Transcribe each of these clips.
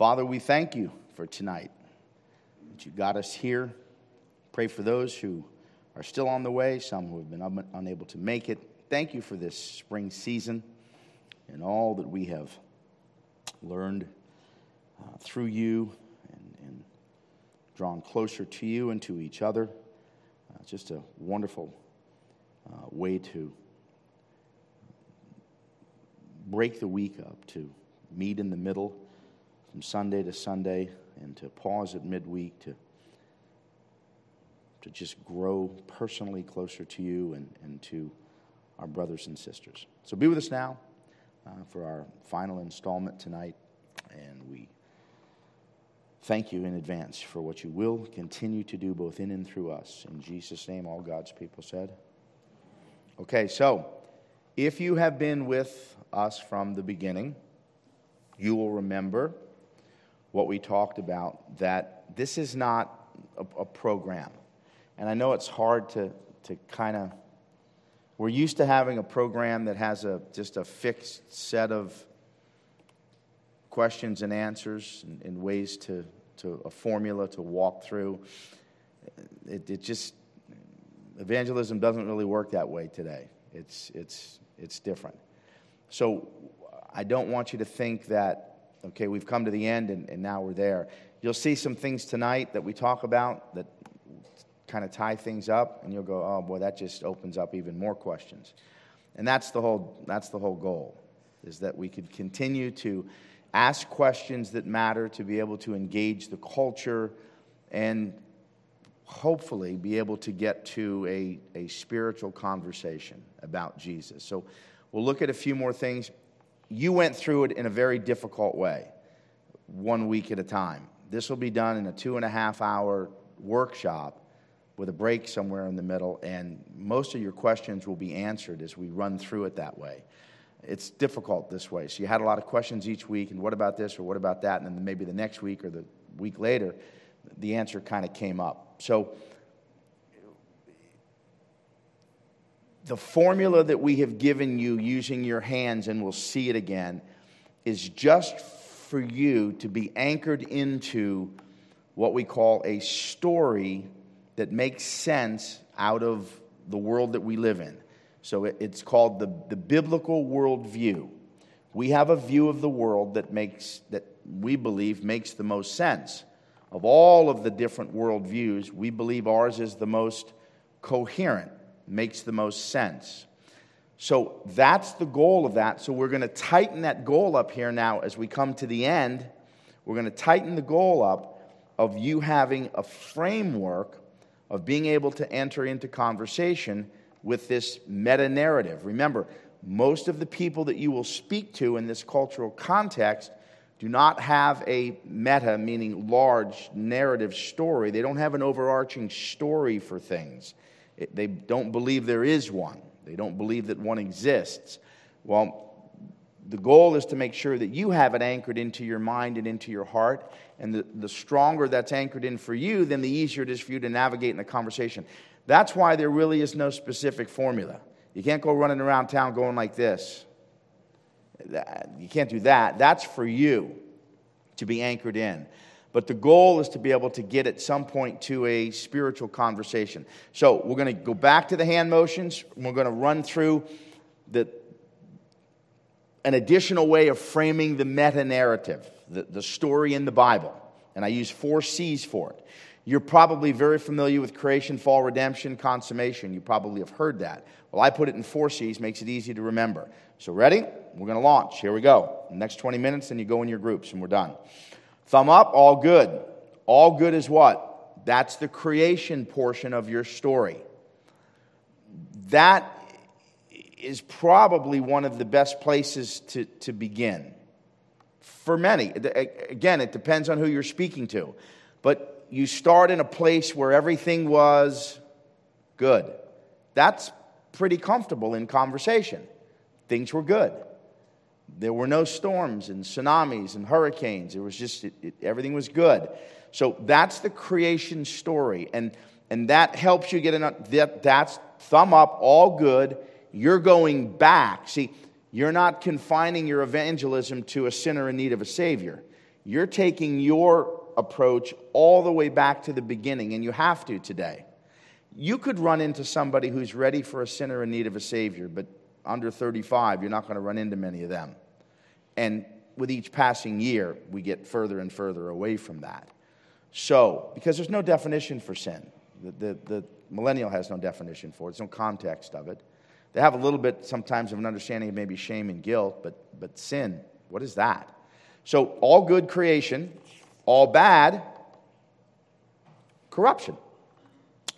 Father, we thank you for tonight, that you got us here. Pray for those who are still on the way, some who have been unable to make it. Thank you for this spring season and all that we have learned through you and drawn closer to you and to each other. Just a wonderful way to break the week up, to meet in the middle from Sunday to Sunday and to pause at midweek to just grow personally closer to you and to our brothers and sisters. So be with us now for our final installment tonight, and we thank you in advance for what you will continue to do both in and through us. In Jesus' name, all God's people said. Okay, so if you have been with us from the beginning, you will remember what we talked about, that this is not a program. And I know it's hard to kind of, we're used to having a program that has just a fixed set of questions and answers and ways to a formula to walk through. It just, evangelism doesn't really work that way today. It's different. So I don't want you to think that, okay, we've come to the end and now we're there. You'll see some things tonight that we talk about that kind of tie things up, and you'll go, oh boy, that just opens up even more questions. And that's the whole goal, is that we could continue to ask questions that matter, to be able to engage the culture, and hopefully be able to get to a spiritual conversation about Jesus. So we'll look at a few more things. You went through it in a very difficult way, one week at a time. This will be done in a 2.5-hour workshop with a break somewhere in the middle, and most of your questions will be answered as we run through it that way. It's difficult this way. So you had a lot of questions each week, and what about this, or what about that, and then maybe the next week or the week later, the answer kind of came up. So the formula that we have given you using your hands, and we'll see it again, is just for you to be anchored into what we call a story that makes sense out of the world that we live in. So it's called the biblical worldview. We have a view of the world that we believe makes the most sense. Of all of the different worldviews, we believe ours is the most coherent, makes the most sense. So that's the goal of that. So we're going to tighten that goal up here now as we come to the end. We're going to tighten the goal up of you having a framework of being able to enter into conversation with this meta-narrative. Remember, most of the people that you will speak to in this cultural context do not have a meta, meaning large, narrative story. They don't have an overarching story for things. They don't believe there is one. They don't believe that one exists. Well, the goal is to make sure that you have it anchored into your mind and into your heart. And the stronger that's anchored in for you, then the easier it is for you to navigate in the conversation. That's why there really is no specific formula. You can't go running around town going like this. You can't do that. That's for you to be anchored in. But the goal is to be able to get at some point to a spiritual conversation. So we're going to go back to the hand motions. We're going to run through an additional way of framing the meta-narrative, the story in the Bible. And I use 4 C's for it. You're probably very familiar with creation, fall, redemption, consummation. You probably have heard that. Well, I put it in 4 C's, makes it easy to remember. So ready? We're going to launch. Here we go. The next 20 minutes, then you go in your groups, and we're done. Thumb up, all good. All good is what? That's the creation portion of your story. That is probably one of the best places to begin. For many, again, it depends on who you're speaking to. But you start in a place where everything was good. That's pretty comfortable in conversation. Things were good. There were no storms and tsunamis and hurricanes. It was just, everything was good. So that's the creation story. And that helps you get that's thumb up, all good. You're going back. See, you're not confining your evangelism to a sinner in need of a Savior. You're taking your approach all the way back to the beginning, and you have to today. You could run into somebody who's ready for a sinner in need of a Savior, but under 35, you're not going to run into many of them. And with each passing year, we get further and further away from that. So, because there's no definition for sin. The millennial has no definition for it. There's no context of it. They have a little bit sometimes of an understanding of maybe shame and guilt, but sin, what is that? So, all good creation, all bad corruption.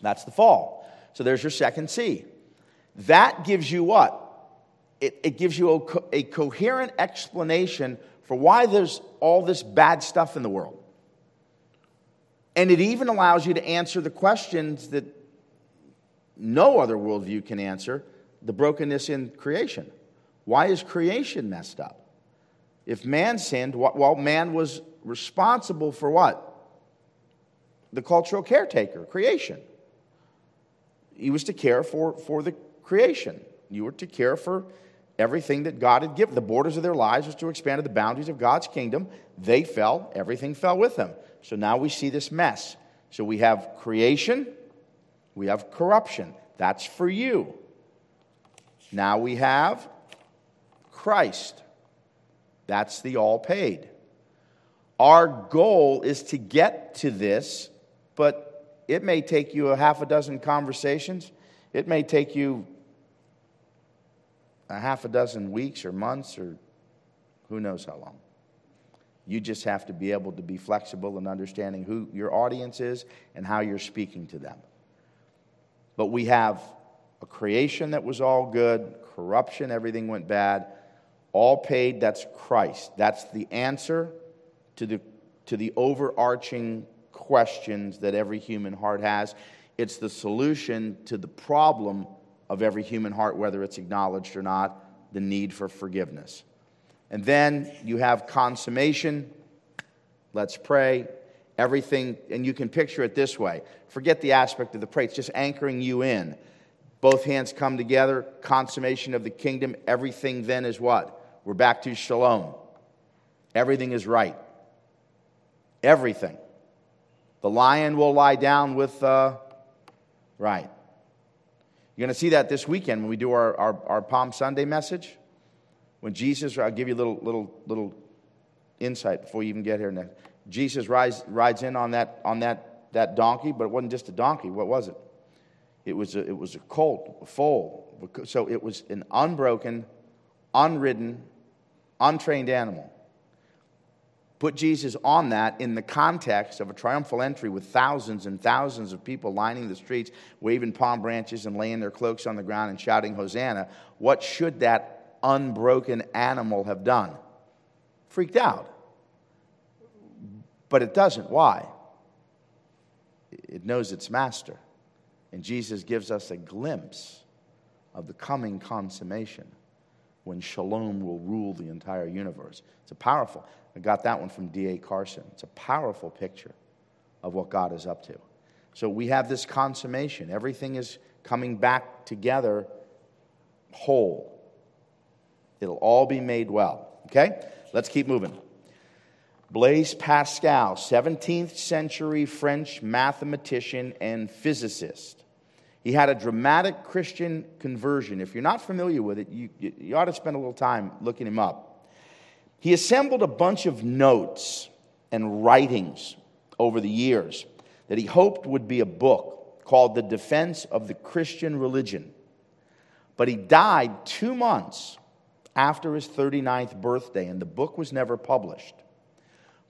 That's the fall. So there's your second C. That gives you what? It gives you a coherent explanation for why there's all this bad stuff in the world. And it even allows you to answer the questions that no other worldview can answer, the brokenness in creation. Why is creation messed up? If man sinned, well, man was responsible for what? The cultural caretaker, creation. He was to care for the creation. You were to care for everything that God had given. The borders of their lives was to expand to the boundaries of God's kingdom. They fell. Everything fell with them. So now we see this mess. So we have creation. We have corruption. That's for you. Now we have Christ. That's the all paid. Our goal is to get to this, but it may take you a half a dozen conversations. It may take you a half a dozen weeks or months or who knows how long. You just have to be able to be flexible in understanding who your audience is and how you're speaking to them. But we have a creation that was all good, corruption, everything went bad, all paid, that's Christ. That's the answer to the overarching questions that every human heart has. It's the solution to the problem of every human heart, whether it's acknowledged or not, the need for forgiveness. And then you have consummation. Let's pray. Everything, and you can picture it this way. Forget the aspect of the prayer. It's just anchoring you in. Both hands come together. Consummation of the kingdom. Everything then is what? We're back to shalom. Everything is right. Everything. The lion will lie down with right. You're going to see that this weekend when we do our Palm Sunday message. When Jesus, I'll give you a little insight before you even get here. Next. Jesus rides in on that donkey, but it wasn't just a donkey. What was it? It was a colt, a foal. So it was an unbroken, unridden, untrained animal. Put Jesus on that in the context of a triumphal entry with thousands and thousands of people lining the streets, waving palm branches and laying their cloaks on the ground and shouting Hosanna. What should that unbroken animal have done? Freaked out. But it doesn't. Why? It knows its master. And Jesus gives us a glimpse of the coming consummation when shalom will rule the entire universe. It's a powerful. I got that one from D.A. Carson. It's a powerful picture of what God is up to. So we have this consummation. Everything is coming back together whole. It'll all be made well. Okay? Let's keep moving. Blaise Pascal, 17th century French mathematician and physicist. He had a dramatic Christian conversion. If you're not familiar with it, you ought to spend a little time looking him up. He assembled a bunch of notes and writings over the years that he hoped would be a book called The Defense of the Christian Religion. But he died 2 months after his 39th birthday, and the book was never published.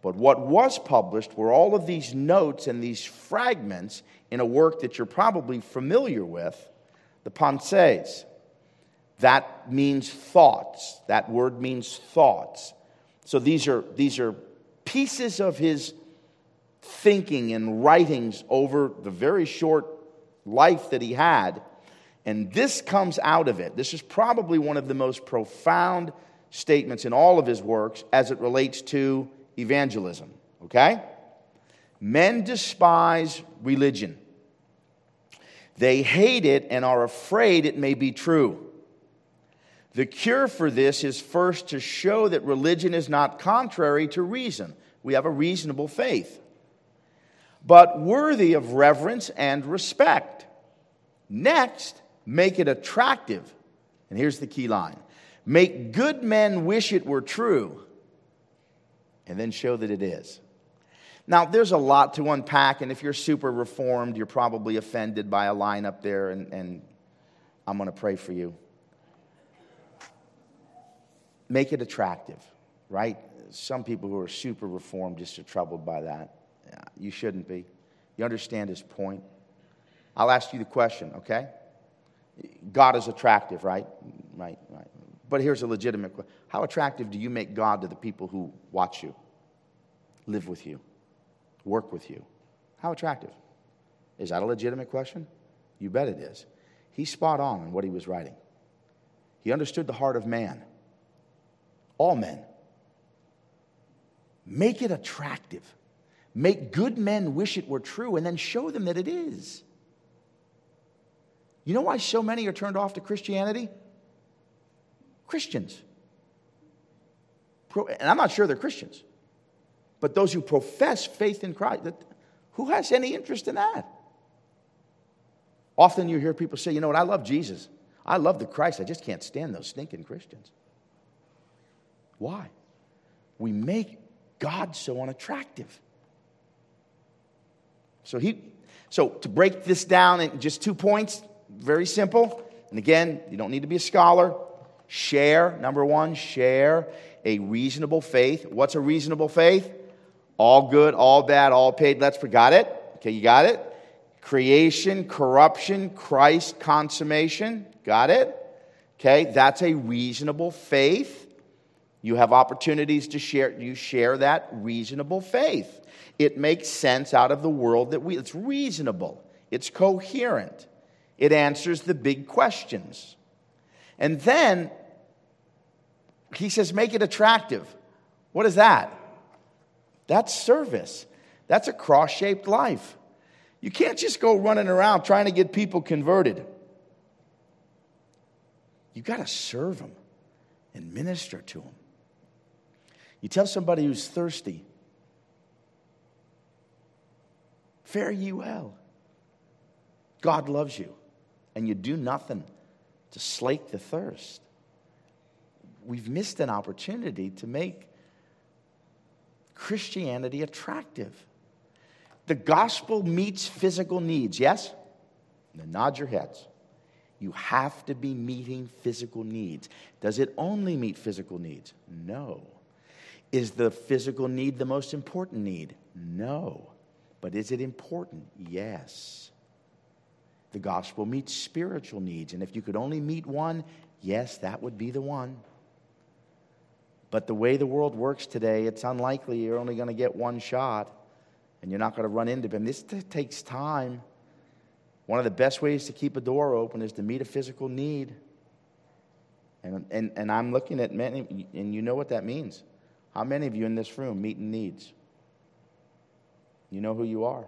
But what was published were all of these notes and these fragments in a work that you're probably familiar with, the Pensées. That means thoughts. That word means thoughts. So these are pieces of his thinking and writings over the very short life that he had. And this comes out of it. This is probably one of the most profound statements in all of his works as it relates to evangelism, okay? Men despise religion. They hate it and are afraid it may be true. The cure for this is first to show that religion is not contrary to reason. We have a reasonable faith, but worthy of reverence and respect. Next, make it attractive. And here's the key line. Make good men wish it were true, and then show that it is. Now, there's a lot to unpack, and if you're super reformed, you're probably offended by a line up there, and I'm going to pray for you. Make it attractive, right? Some people who are super reformed just are troubled by that. You shouldn't be. You understand his point. I'll ask you the question, okay? God is attractive, right? Right. But here's a legitimate question. How attractive do you make God to the people who watch you, live with you, work with you? How attractive? Is that a legitimate question? You bet it is. He's spot on in what he was writing. He understood the heart of man. All men. Make it attractive. Make good men wish it were true, and then show them that it is. You know why so many are turned off to Christianity? Christians. And I'm not sure they're Christians. But those who profess faith in Christ, who has any interest in that? Often you hear people say, you know what, I love Jesus. I love the Christ. I just can't stand those stinking Christians. Why? We make God so unattractive. So to break this down in just 2 points, very simple. And again, you don't need to be a scholar. Share, number one, share a reasonable faith. What's a reasonable faith? All good, all bad, all paid. Let's forgot it. Okay, you got it? Creation, corruption, Christ, consummation. Got it? Okay, that's a reasonable faith. You have opportunities to share. You share that reasonable faith. It makes sense out of the world it's reasonable. It's coherent. It answers the big questions. And then he says, make it attractive. What is that? That's service. That's a cross-shaped life. You can't just go running around trying to get people converted. You got to serve them and minister to them. You tell somebody who's thirsty, fare ye well. God loves you, and you do nothing to slake the thirst. We've missed an opportunity to make Christianity attractive. The gospel meets physical needs, yes? Now nod your heads. You have to be meeting physical needs. Does it only meet physical needs? No. Is the physical need the most important need? No. But is it important? Yes. The gospel meets spiritual needs. And if you could only meet one, yes, that would be the one. But the way the world works today, it's unlikely you're only going to get one shot. And you're not going to run into them. This takes time. One of the best ways to keep a door open is to meet a physical need. And I'm looking at many, and you know what that means. How many of you in this room meeting needs? You know who you are.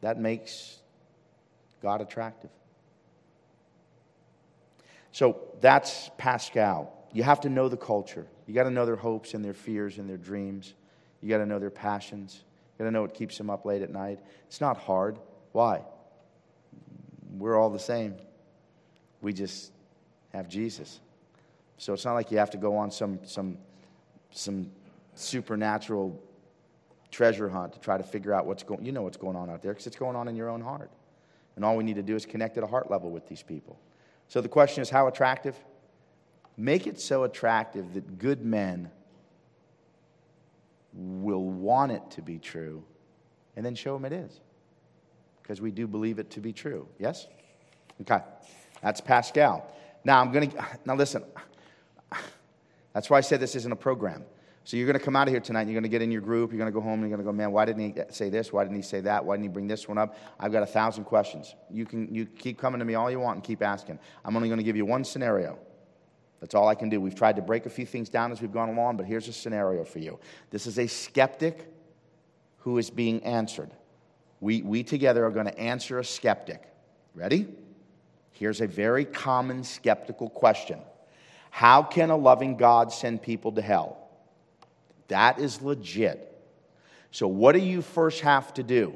That makes God attractive. So that's Pascal. You have to know the culture. You got to know their hopes and their fears and their dreams. You got to know their passions. You got to know what keeps them up late at night. It's not hard. Why? We're all the same. We just have Jesus. So it's not like you have to go on some supernatural treasure hunt to try to figure out what's going on out there, because it's going on in your own heart. And all we need to do is connect at a heart level with these people. So the question is, how attractive? Make it so attractive that good men will want it to be true, and then show them it is. Because we do believe it to be true. Yes? Okay. That's Pascal. Now listen. That's why I said this isn't a program. So you're going to come out of here tonight, and you're going to get in your group, you're going to go home, and you're going to go, man, why didn't he say this? Why didn't he say that? Why didn't he bring this one up? I've got 1,000 questions. You keep coming to me all you want and keep asking. I'm only going to give you one scenario. That's all I can do. We've tried to break a few things down as we've gone along, but here's a scenario for you. This is a skeptic who is being answered. We together are going to answer a skeptic. Ready? Here's a very common skeptical question. How can a loving God send people to hell? That is legit. So what do you first have to do?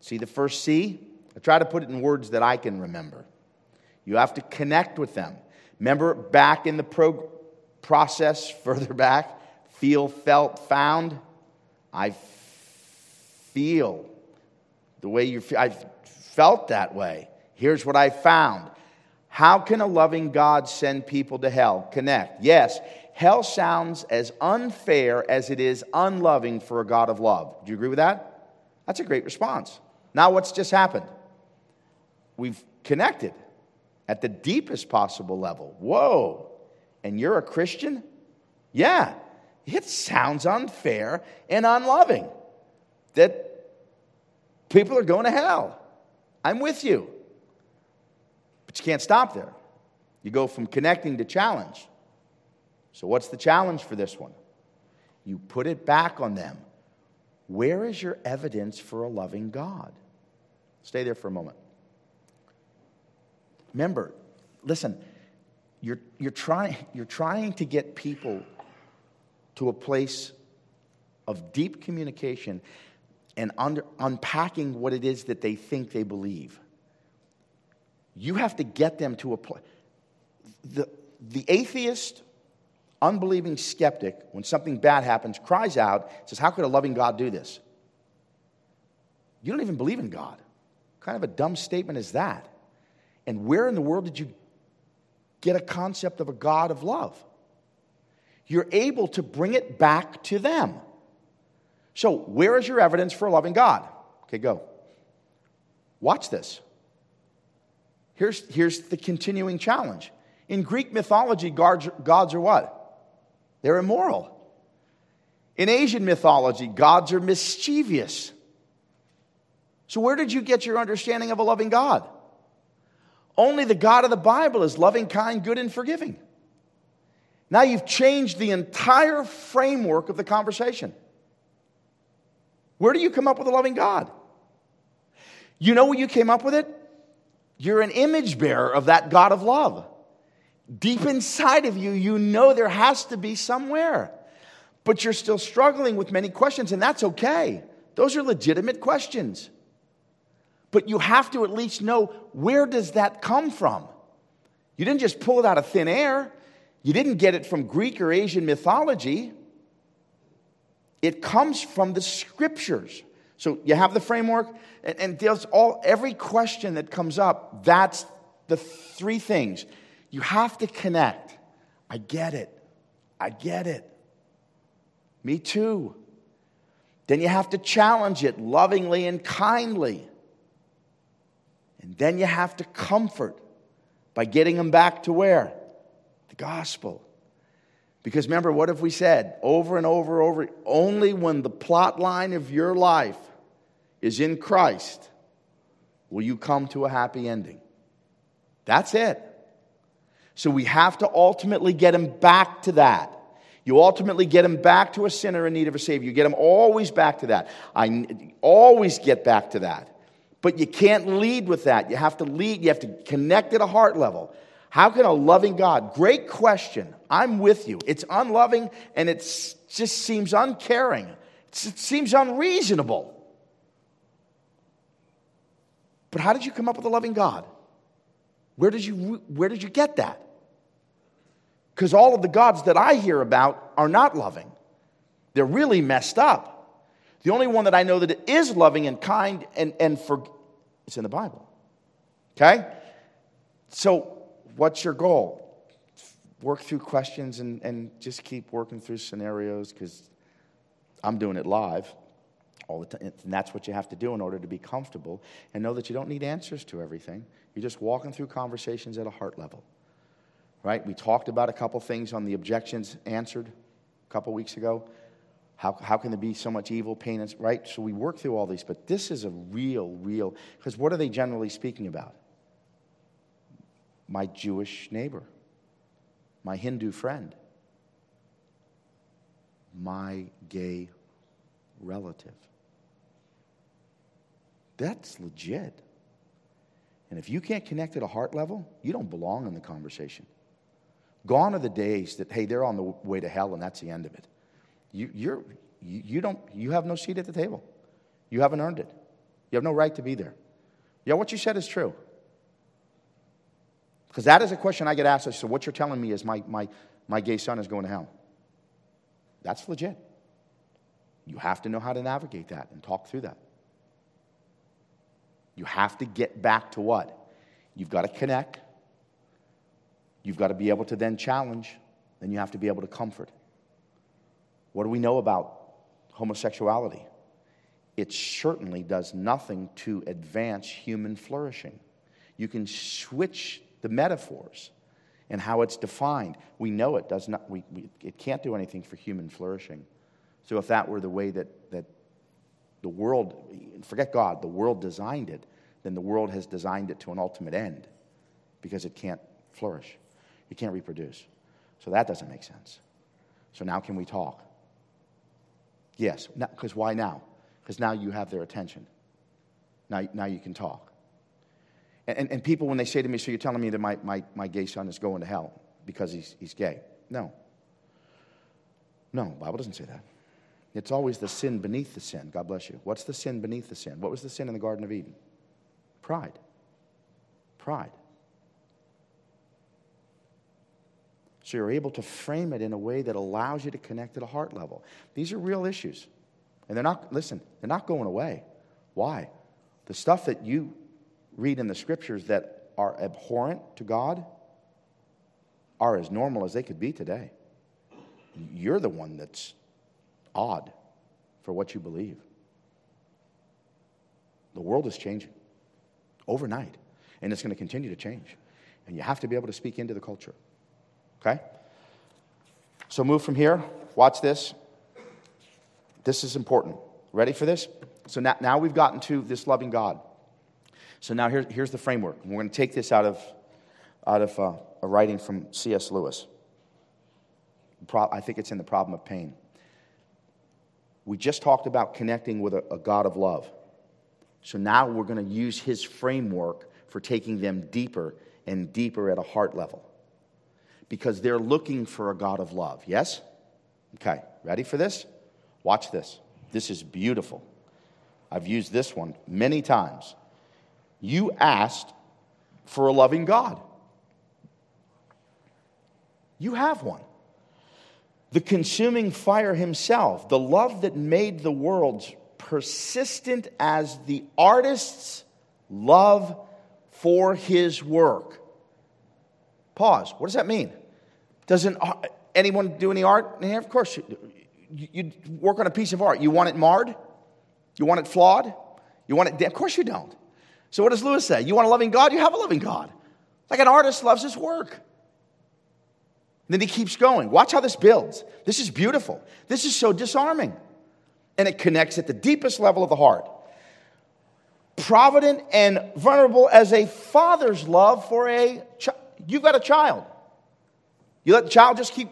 See the first C? I try to put it in words that I can remember. You have to connect with them. Remember back in the process, further back, feel, felt, found. I feel the way you feel. I felt that way. Here's what I found. How can a loving God send people to hell? Connect. Yes, hell sounds as unfair as it is unloving for a God of love. Do you agree with that? That's a great response. Now what's just happened? We've connected at the deepest possible level. Whoa. And you're a Christian? Yeah. It sounds unfair and unloving that people are going to hell. I'm with you. But you can't stop there. You go from connecting to challenge. So what's the challenge for this one? You put it back on them. Where is your evidence for a loving God? Stay there for a moment. Remember, listen, you're trying to get people to a place of deep communication and unpacking what it is that they think they believe. You have to get them to a place. The atheist, unbelieving skeptic, when something bad happens, cries out, says, how could a loving God do this? You don't even believe in God. What kind of a dumb statement is that? And where in the world did you get a concept of a God of love? You're able to bring it back to them. So where is your evidence for a loving God? Okay, go. Watch this. Here's the continuing challenge. In Greek mythology, gods are what? They're immoral. In Asian mythology, gods are mischievous. So where did you get your understanding of a loving God? Only the God of the Bible is loving, kind, good, and forgiving. Now you've changed the entire framework of the conversation. Where do you come up with a loving God? You know where you came up with it? You're an image bearer of that God of love. Deep inside of you, you know there has to be somewhere. But you're still struggling with many questions, and that's okay. Those are legitimate questions. But you have to at least know, where does that come from? You didn't just pull it out of thin air. You didn't get it from Greek or Asian mythology. It comes from the Scriptures. So you have the framework, and there's every question that comes up, that's the three things. You have to connect. I get it. Me too. Then you have to challenge it lovingly and kindly. And then you have to comfort by getting them back to where? The gospel. Because remember, what have we said over and over? Only when the plot line of your life is in Christ will you come to a happy ending. That's it. So we have to ultimately get them back to that. You ultimately get them back to a sinner in need of a Savior. You get them always back to that. I always get back to that. But you can't lead with that. You have to lead. You have to connect at a heart level. How can a loving God? Great question. I'm with you. It's unloving and it just seems uncaring. It seems unreasonable. But how did you come up with a loving God? Where did you get that? Because all of the gods that I hear about are not loving. They're really messed up. The only one that I know that is loving and kind and it's in the Bible. Okay? So what's your goal? Work through questions and just keep working through scenarios, because I'm doing it live all the time. And that's what you have to do in order to be comfortable and know that you don't need answers to everything. You're just walking through conversations at a heart level, right? We talked about a couple things on the objections answered a couple weeks ago. How can there be so much evil, pain, and, right? So we work through all these, but this is a real, because what are they generally speaking about? My Jewish neighbor, my Hindu friend, my gay relative. That's legit. And if you can't connect at a heart level, you don't belong in the conversation. Gone are the days that, hey, they're on the way to hell and that's the end of it. You have no seat at the table. You haven't earned it. You have no right to be there. Yeah, what you said is true. Because that is a question I get asked. So what you're telling me is my gay son is going to hell. That's legit. You have to know how to navigate that and talk through that. You have to get back to what? You've got to connect. You've got to be able to then challenge. Then you have to be able to comfort. What do we know about homosexuality? It certainly does nothing to advance human flourishing. You can switch the metaphors and how it's defined. We know it does not. It can't do anything for human flourishing. So if that were the way that the world, forget God, the world designed it, then the world has designed it to an ultimate end because it can't flourish. It can't reproduce. So that doesn't make sense. So now can we talk? Yes, because why now? Because now you have their attention. Now you can talk. And people, when they say to me, so you're telling me that my gay son is going to hell because he's gay. No, the Bible doesn't say that. It's always the sin beneath the sin. God bless you. What's the sin beneath the sin? What was the sin in the Garden of Eden? Pride. So you're able to frame it in a way that allows you to connect at a heart level. These are real issues. And they're not going away. Why? The stuff that you read in the scriptures that are abhorrent to God are as normal as they could be today. You're the one that's odd for what you believe. The world is changing overnight, and it's going to continue to change. And you have to be able to speak into the culture. Okay? So move from here. Watch this. This is important. Ready for this? So now we've gotten to this loving God. So now here's the framework. We're going to take this out of a writing from C.S. Lewis. I think it's in The Problem of Pain. We just talked about connecting with a God of love. So now we're going to use his framework for taking them deeper and deeper at a heart level. Because they're looking for a God of love. Yes? Okay. Ready for this? Watch this. This is beautiful. I've used this one many times. You asked for a loving God. You have one. The consuming fire himself, the love that made the worlds persistent as the artist's love for his work. Pause. What does that mean? Doesn't anyone do any art in here? Of course. You work on a piece of art. You want it marred? You want it flawed? You want it dead? Of course you don't. So what does Lewis say? You want a loving God? You have a loving God. Like an artist loves his work. Then he keeps going. Watch how this builds. This is beautiful. This is so disarming. And it connects at the deepest level of the heart. Provident and vulnerable as a father's love for a child. You've got a child. You let the child just keep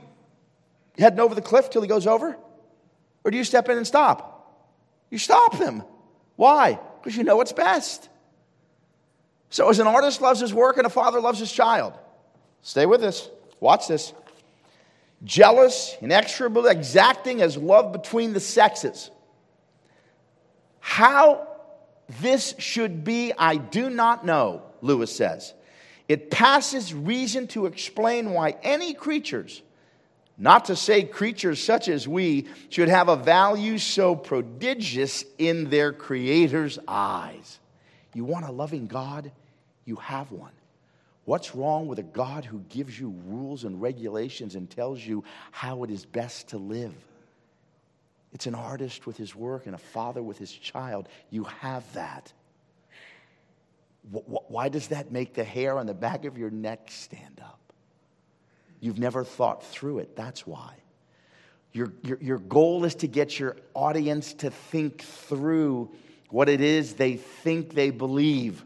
heading over the cliff till he goes over? Or do you step in and stop? You stop them. Why? Because you know what's best. So as an artist loves his work and a father loves his child. Stay with us. Watch this. Jealous, inexorable, exacting as love between the sexes. How this should be, I do not know, Lewis says. It passes reason to explain why any creatures, not to say creatures such as we, should have a value so prodigious in their Creator's eyes. You want a loving God? You have one. What's wrong with a God who gives you rules and regulations and tells you how it is best to live? It's an artist with his work and a father with his child. You have that. Why does that make the hair on the back of your neck stand up? You've never thought through it. That's why. Your goal is to get your audience to think through what it is they think they believe.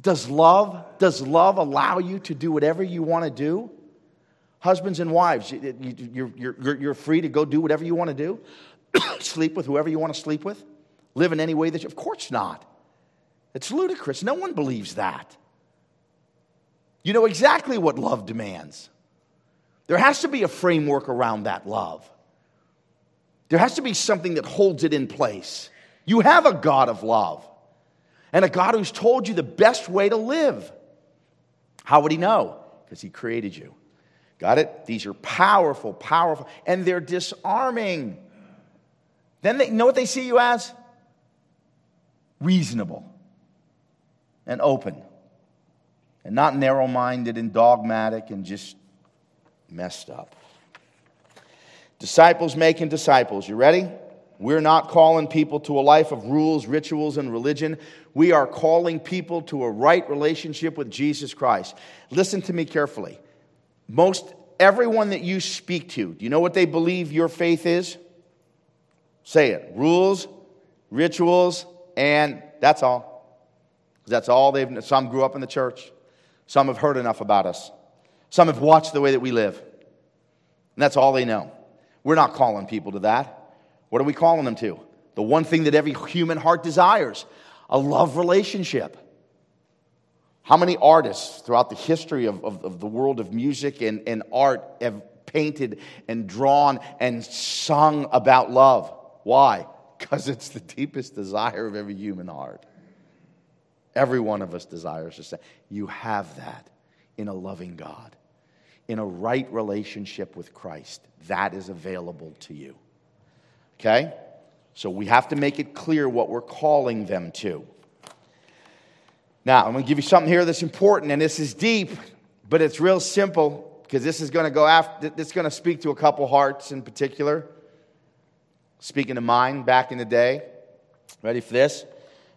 Does love allow you to do whatever you want to do? Husbands and wives, you're free to go do whatever you want to do. Sleep with whoever you want to sleep with. Live in any way that you... Of course not. It's ludicrous. No one believes that. You know exactly what love demands. There has to be a framework around that love. There has to be something that holds it in place. You have a God of love and a God who's told you the best way to live. How would he know? Because he created you. Got it? These are powerful, powerful, and they're disarming. Then they know what they see you as? Reasonable and open and not narrow-minded and dogmatic and just messed up. Disciples making disciples. You ready? We're not calling people to a life of rules, rituals, and religion. We are calling people to a right relationship with Jesus Christ. Listen to me carefully. Everyone that you speak to, do you know what they believe your faith is? Say it. Rules, rituals, and that's all. That's all they've. Some grew up in the church. Some have heard enough about us. Some have watched the way that we live. And that's all they know. We're not calling people to that. What are we calling them to? The one thing that every human heart desires, a love relationship. How many artists throughout the history of the world of music and art have painted and drawn and sung about love? Why? Because it's the deepest desire of every human heart. Every one of us desires to say, you have that in a loving God, in a right relationship with Christ. That is available to you. Okay? So we have to make it clear what we're calling them to. Now, I'm going to give you something here that's important, and this is deep, but it's real simple, because this is going to go after, it's going to speak to a couple hearts in particular. Speaking to mine back in the day. Ready for this?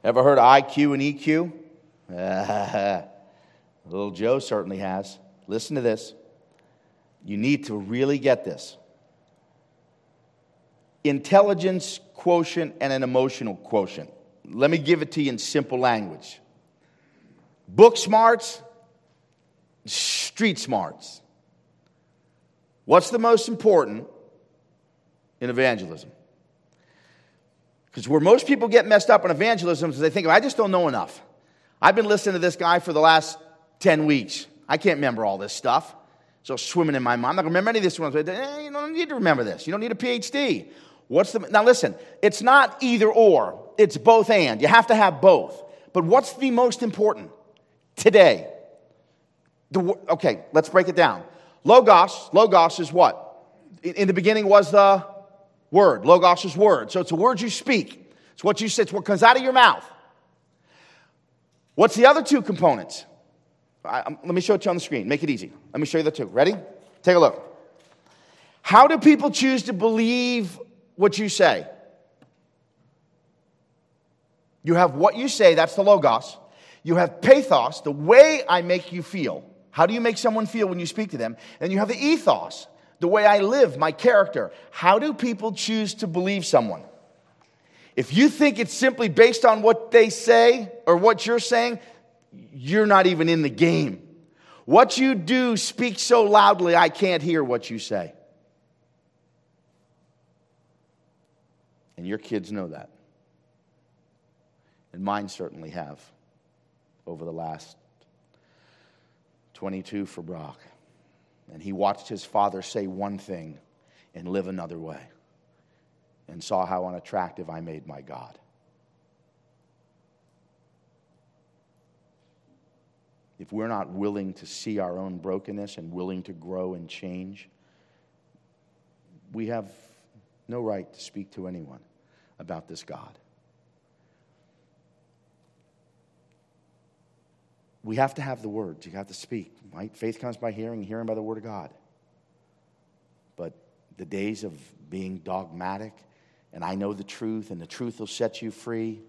Ever heard of IQ and EQ? Little Joe certainly has. Listen to this. You need to really get this. Intelligence quotient and an emotional quotient. Let me give it to you in simple language. Book smarts, street smarts. What's the most important in evangelism? Because where most people get messed up in evangelism is they think, I just don't know enough. I've been listening to this guy for the last 10 weeks. I can't remember all this stuff. So swimming in my mind. I'm not going to remember any of this. You don't need to remember this. You don't need a PhD. Now listen, it's not either or. It's both and. You have to have both. But what's the most important today? Okay, let's break it down. Logos. Logos is what? In the beginning was the word. Logos is word. So it's a word you speak. It's what you say. It's what comes out of your mouth. What's the other two components? Let me show it to you on the screen. Make it easy. Let me show you the two. Ready? Take a look. How do people choose to believe what you say? You have what you say, that's the logos. You have pathos, the way I make you feel. How do you make someone feel when you speak to them? And you have the ethos, the way I live, my character. How do people choose to believe someone? If you think it's simply based on what they say or what you're saying, you're not even in the game. What you do speaks so loudly, I can't hear what you say. And your kids know that. And mine certainly have over the last 22 for Brock. And he watched his father say one thing and live another way and saw how unattractive I made my God. If we're not willing to see our own brokenness and willing to grow and change, we have no right to speak to anyone about this God. We have to have the words. You have to speak, right? Faith comes by hearing, hearing by the word of God. But the days of being dogmatic, and I know the truth, and the truth will set you free.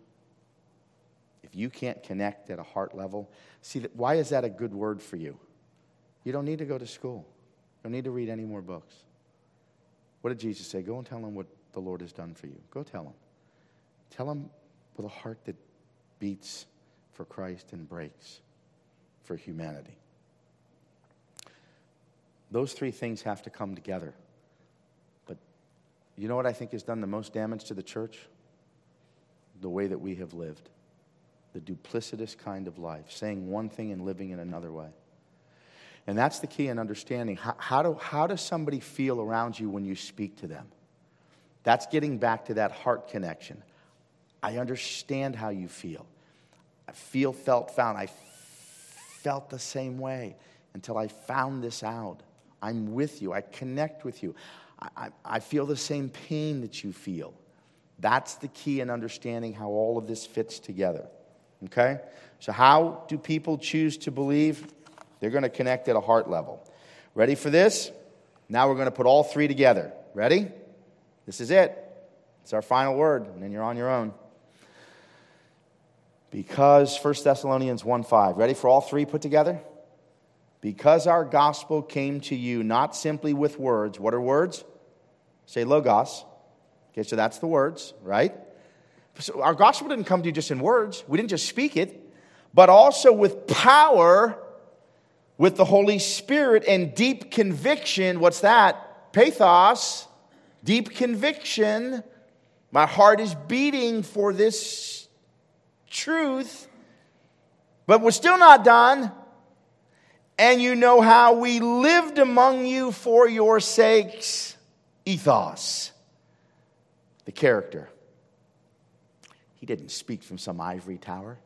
If you can't connect at a heart level, see, why is that a good word for you? You don't need to go to school. You don't need to read any more books. What did Jesus say? Go and tell them what the Lord has done for you. Go tell them. Tell them with a heart that beats for Christ and breaks for humanity. Those three things have to come together. But you know what I think has done the most damage to the church? The way that we have lived. The duplicitous kind of life. Saying one thing and living in another way. And that's the key in understanding. How does somebody feel around you when you speak to them? That's getting back to that heart connection. I understand how you feel. I feel, felt, found. I felt the same way until I found this out. I'm with you. I connect with you. I feel the same pain that you feel. That's the key in understanding how all of this fits together. Okay? So how do people choose to believe? They're going to connect at a heart level. Ready for this? Now we're going to put all three together. Ready? This is it. It's our final word, and then you're on your own. Because 1 Thessalonians 1:5. Ready for all three put together? Because our gospel came to you not simply with words. What are words? Say logos. Okay, so that's the words, right? So our gospel didn't come to you just in words. We didn't just speak it, but also with power, with the Holy Spirit and deep conviction. What's that? Pathos. Deep conviction. My heart is beating for this truth. But we're still not done. And you know how we lived among you for your sakes. Ethos. The character. He didn't speak from some ivory tower.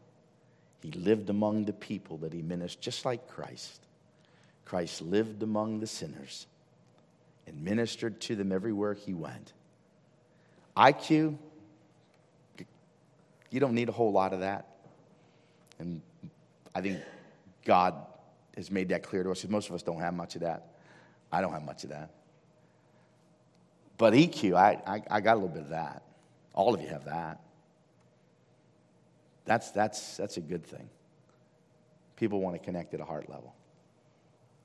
He lived among the people that he ministered, just like Christ. Christ lived among the sinners and ministered to them everywhere he went. IQ, you don't need a whole lot of that. And I think God has made that clear to us. Most of us don't have much of that. I don't have much of that. But EQ, I got a little bit of that. All of you have that. That's a good thing. People want to connect at a heart level.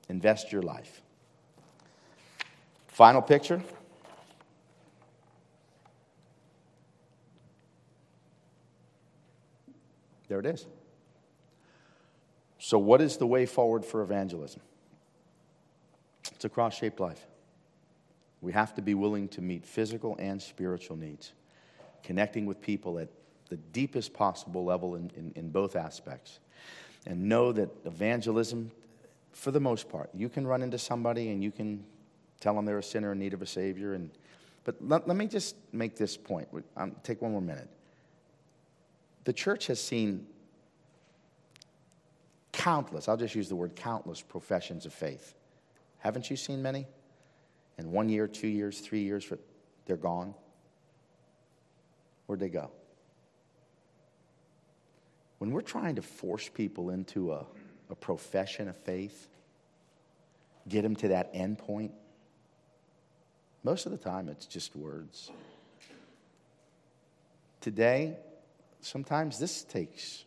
Invest your life. Final picture. There it is. So what is the way forward for evangelism? It's a cross-shaped life. We have to be willing to meet physical and spiritual needs, connecting with people at the deepest possible level in both aspects. And know that evangelism, for the most part, you can run into somebody and you can tell them they're a sinner in need of a Savior. But let me just make this point. I'll take one more minute. The church has seen countless, I'll just use the word countless, professions of faith. Haven't you seen many? And 1 year, 2 years, 3 years, they're gone. Where'd they go? When we're trying to force people into a profession of faith, get them to that end point, most of the time it's just words. Today, sometimes this takes,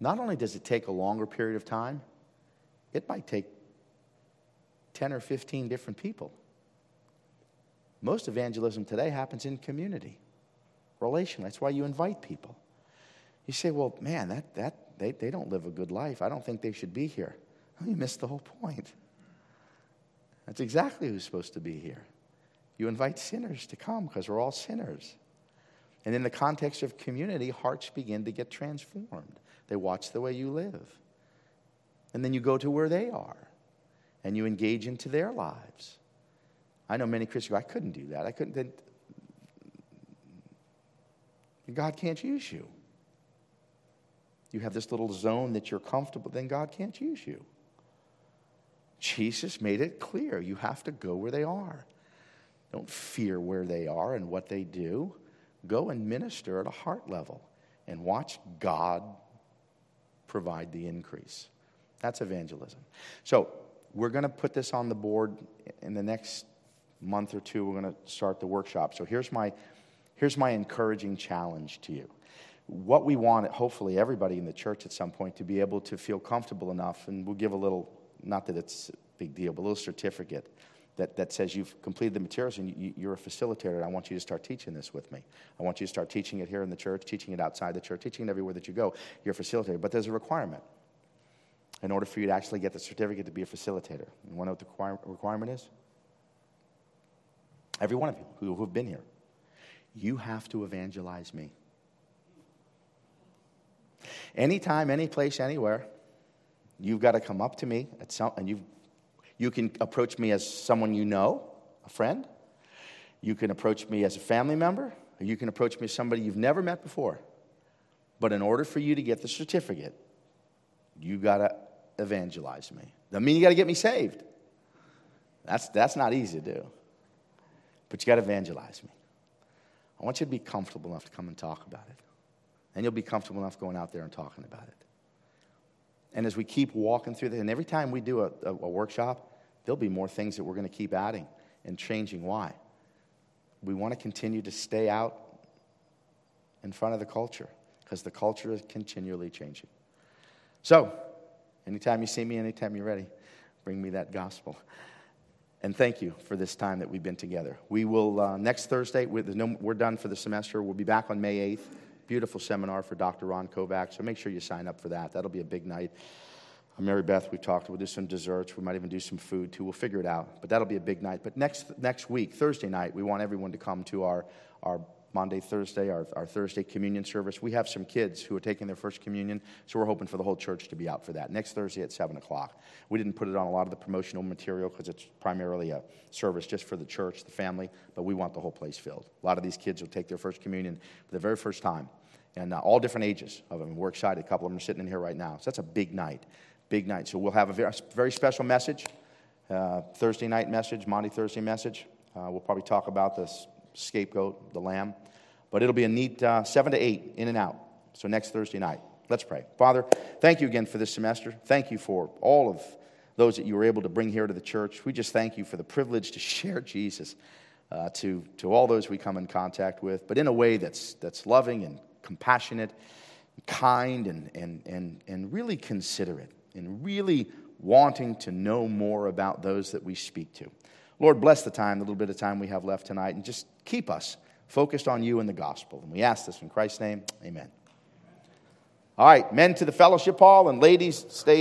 not only does it take a longer period of time, it might take 10 or 15 different people. Most evangelism today happens in community, relational. That's why you invite people. You say, well, man, they don't live a good life. I don't think they should be here. Well, you missed the whole point. That's exactly who's supposed to be here. You invite sinners to come because we're all sinners. And in the context of community, hearts begin to get transformed. They watch the way you live. And then you go to where they are. And you engage into their lives. I know many Christians go, I couldn't do that. I couldn't. Then God can't use you. You have this little zone that you're comfortable, then God can't use you. Jesus made it clear. You have to go where they are. Don't fear where they are and what they do. Go and minister at a heart level and watch God provide the increase. That's evangelism. So, we're going to put this on the board in the next month or two. We're going to start the workshop. So here's my encouraging challenge to you. What we want, hopefully everybody in the church at some point, to be able to feel comfortable enough, and we'll give a little, not that it's a big deal, but a little certificate that says you've completed the materials and you're a facilitator, and I want you to start teaching this with me. I want you to start teaching it here in the church, teaching it outside the church, teaching it everywhere that you go. You're a facilitator. But there's a requirement. In order for you to actually get the certificate to be a facilitator. You want to know what the requirement is? Every one of you who have been here, you have to evangelize me. Anytime, any place, anywhere, you've got to come up to me and you can approach me as someone you know, a friend. You can approach me as a family member, or you can approach me as somebody you've never met before. But in order for you to get the certificate, you got to evangelize me. Doesn't mean you got to get me saved. That's not easy to do. But you got to evangelize me. I want you to be comfortable enough to come and talk about it. And you'll be comfortable enough going out there and talking about it. And as we keep walking through this, and every time we do a workshop, there'll be more things that we're going to keep adding and changing. Why? We want to continue to stay out in front of the culture because the culture is continually changing. So, anytime you see me, anytime you're ready, bring me that gospel. And thank you for this time that we've been together. We will, next Thursday, we're done for the semester. We'll be back on May 8th. Beautiful seminar for Dr. Ron Kovac, so make sure you sign up for that. That'll be a big night. Mary Beth, we've talked. We'll do some desserts. We might even do some food, too. We'll figure it out, but that'll be a big night. But next week, Thursday night, we want everyone to come to our Monday, Thursday, our Thursday communion service. We have some kids who are taking their first communion, so we're hoping for the whole church to be out for that. Next Thursday at 7 o'clock. We didn't put it on a lot of the promotional material because it's primarily a service just for the church, the family, but we want the whole place filled. A lot of these kids will take their first communion for the very first time, and all different ages of them. We're excited. A couple of them are sitting in here right now, so that's a big night. Big night. So we'll have a very, very special message, Thursday night message, Monday Thursday message. We'll probably talk about the scapegoat, the lamb. But it'll be a neat 7 to 8 in and out. So next Thursday night. Let's pray. Father, thank you again for this semester. Thank you for all of those that you were able to bring here to the church. We just thank you for the privilege to share Jesus to all those we come in contact with, but in a way that's loving and compassionate, kind, and really considerate. And really wanting to know more about those that we speak to. Lord, bless the time, the little bit of time we have left tonight, and just keep us focused on you and the gospel. And we ask this in Christ's name, amen. All right, men to the fellowship hall, and ladies, stay.